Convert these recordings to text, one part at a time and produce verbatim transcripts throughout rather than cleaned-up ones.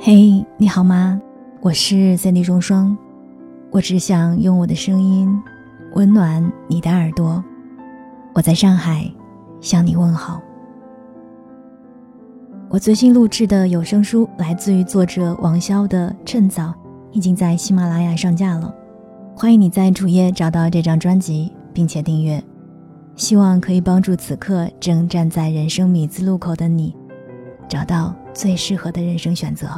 嘿，你好吗？我是三 D 中双，我只想用我的声音温暖你的耳朵。我在上海向你问好。我最新录制的有声书来自于作者王潇的《趁早》，已经在喜马拉雅上架了，欢迎你在主页找到这张专辑并且订阅，希望可以帮助此刻正站在人生米字路口的你，找到最适合的人生选择。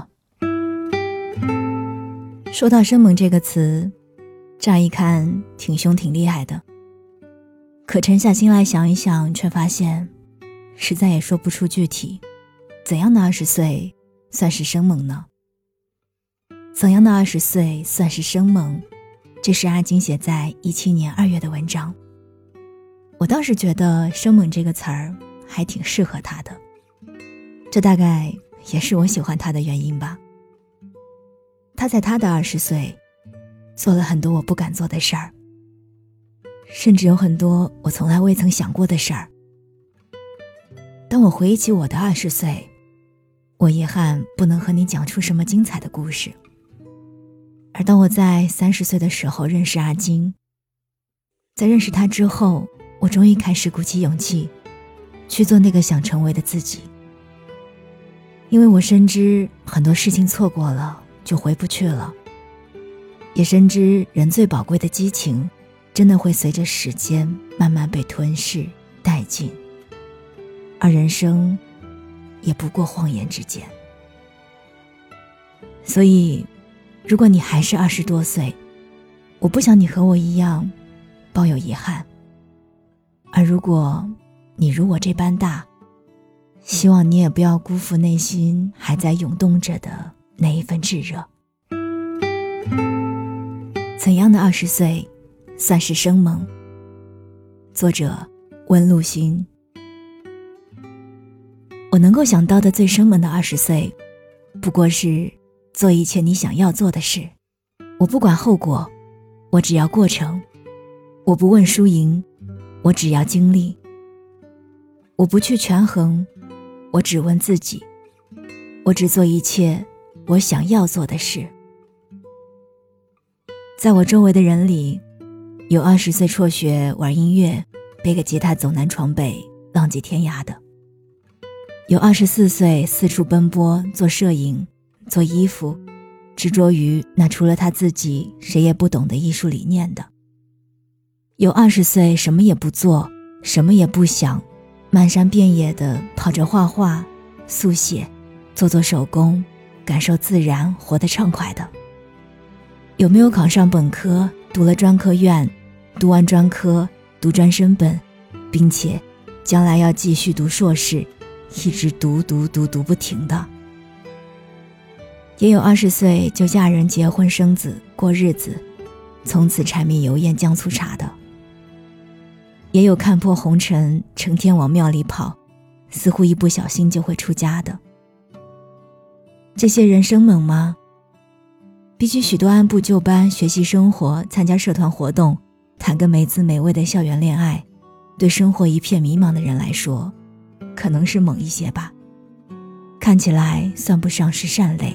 说到生猛这个词，乍一看挺凶挺厉害的，可沉下心来想一想，却发现实在也说不出具体怎样的二十岁算是生猛呢？怎样的二十岁算是生猛？这是阿金写在一七年二月的文章。我倒是觉得生猛这个词儿还挺适合他的，这大概也是我喜欢他的原因吧。他在他的二十岁做了很多我不敢做的事儿，甚至有很多我从来未曾想过的事儿。当我回忆起我的二十岁，我遗憾不能和你讲出什么精彩的故事。而当我在三十岁的时候认识阿金，在认识他之后，我终于开始鼓起勇气去做那个想成为的自己。因为我深知很多事情错过了就回不去了，也深知人最宝贵的激情真的会随着时间慢慢被吞噬殆尽，而人生也不过晃眼之间。所以如果你还是二十多岁，我不想你和我一样抱有遗憾，而如果你如我这般大，希望你也不要辜负内心还在涌动着的那一份炙热。怎样的二十岁算是生猛？作者温陆欣。我能够想到的最生猛的二十岁，不过是做一切你想要做的事。我不管后果，我只要过程；我不问输赢，我只要经历；我不去权衡，我只问自己，我只做一切我想要做的事。在我周围的人里，有二十岁辍学玩音乐，背个吉他走南闯北浪迹天涯的；有二十四岁四处奔波做摄影做衣服，执着于那除了他自己谁也不懂的艺术理念的；有二十岁什么也不做什么也不想，漫山遍野的跑着画画速写做做手工，感受自然活得畅快的；有没有考上本科读了专科院，读完专科读专升本，并且将来要继续读硕士，一直读读读读不停的；也有二十岁就嫁人结婚生子过日子，从此柴米油盐酱醋茶的；也有看破红尘成天往庙里跑，似乎一不小心就会出家的。这些人生猛吗？比起许多按部就班学习生活，参加社团活动，谈个没滋没味的校园恋爱，对生活一片迷茫的人来说，可能是猛一些吧。看起来算不上是善类，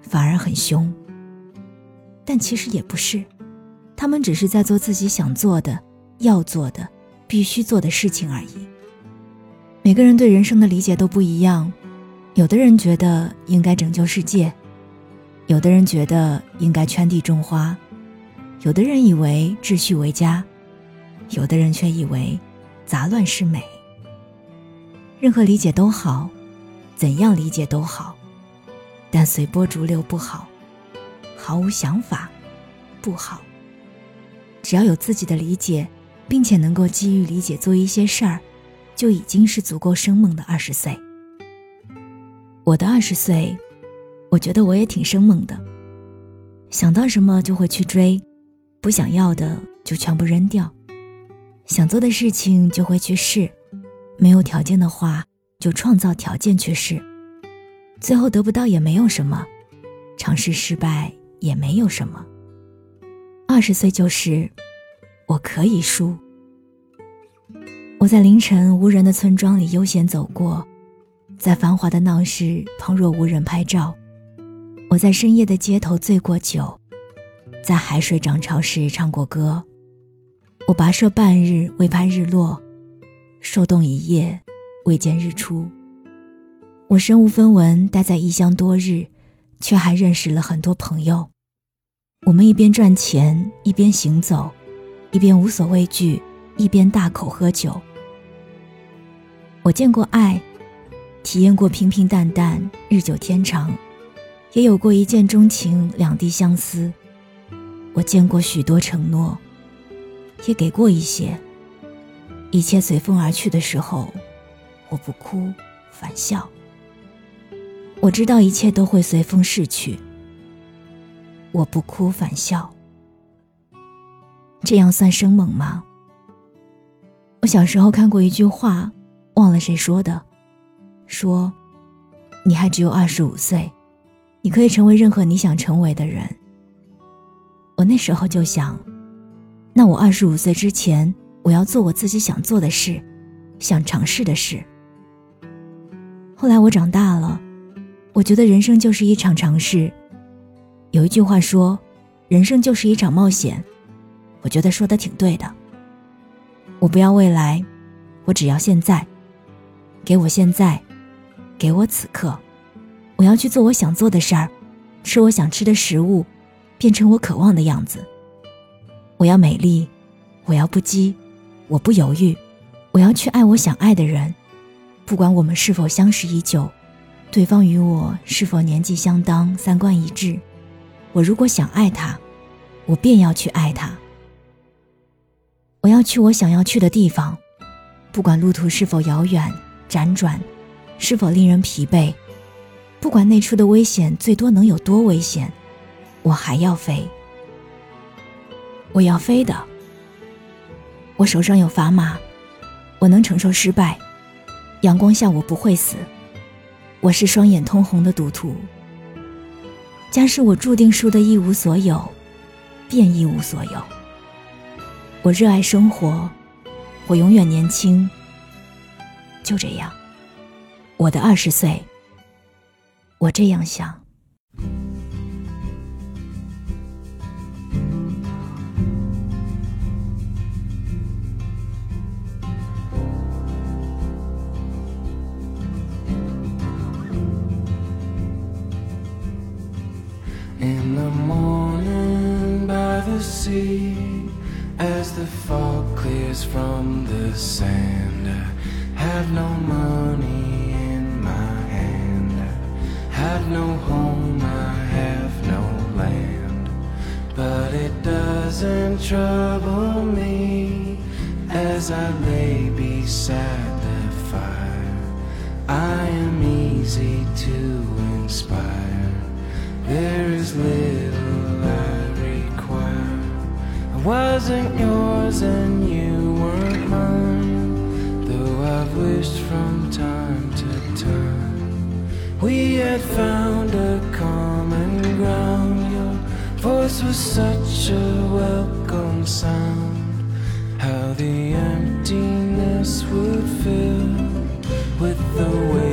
反而很凶，但其实也不是，他们只是在做自己想做的要做的必须做的事情而已。每个人对人生的理解都不一样，有的人觉得应该拯救世界，有的人觉得应该圈地种花，有的人以为秩序为家，有的人却以为杂乱是美。任何理解都好，怎样理解都好，但随波逐流不好，毫无想法不好。只要有自己的理解，并且能够基于理解做一些事儿，就已经是足够生猛的二十岁。我的二十岁，我觉得我也挺生猛的，想到什么就会去追，不想要的就全部扔掉，想做的事情就会去试，没有条件的话就创造条件去试，最后得不到也没有什么，尝试失败也没有什么。二十岁就是我可以输。我在凌晨无人的村庄里悠闲走过，在繁华的闹市旁若无人拍照，我在深夜的街头醉过酒，在海水涨潮时唱过歌，我跋涉半日为拍日落，受冻一夜未见日出。我身无分文，待在异乡多日，却还认识了很多朋友。我们一边赚钱，一边行走，一边无所畏惧，一边大口喝酒。我见过爱，体验过平平淡淡，日久天长，也有过一见钟情，两地相思。我见过许多承诺，也给过一些。一切随风而去的时候，我不哭反笑。我知道一切都会随风逝去，我不哭反笑。这样算生猛吗？我小时候看过一句话，忘了谁说的，说你还只有二十五岁，你可以成为任何你想成为的人。我那时候就想，那我二十五岁之前，我要做我自己想做的事，想尝试的事。后来我长大了，我觉得人生就是一场尝试。有一句话说，人生就是一场冒险，我觉得说得挺对的。我不要未来，我只要现在，给我现在，给我此刻。我要去做我想做的事儿，吃我想吃的食物，变成我渴望的样子。我要美丽，我要不羁，我不犹豫，我要去爱我想爱的人，不管我们是否相识已久，对方与我是否年纪相当，三观一致，我如果想爱他，我便要去爱他。我要去我想要去的地方，不管路途是否遥远辗转，是否令人疲惫，不管那处的危险最多能有多危险，我还要飞。我要飞的。我手上有砝码，我能承受失败，阳光下我不会死，我是双眼通红的赌徒。假使我注定输得一无所有，便一无所有。我热爱生活，我永远年轻。就这样，我的二十岁，我这样想。In the morning by the sea, as the fog clears from the sand, I have no money in my hand, I have no home, I have no land. But it doesn't trouble me, as I lay beside the fire, I am easy to inspire.There is little I require. I wasn't yours and you weren't mine, though I've wished from time to time. We had found a common ground, your voice was such a welcome sound. How the emptiness would fill with the weight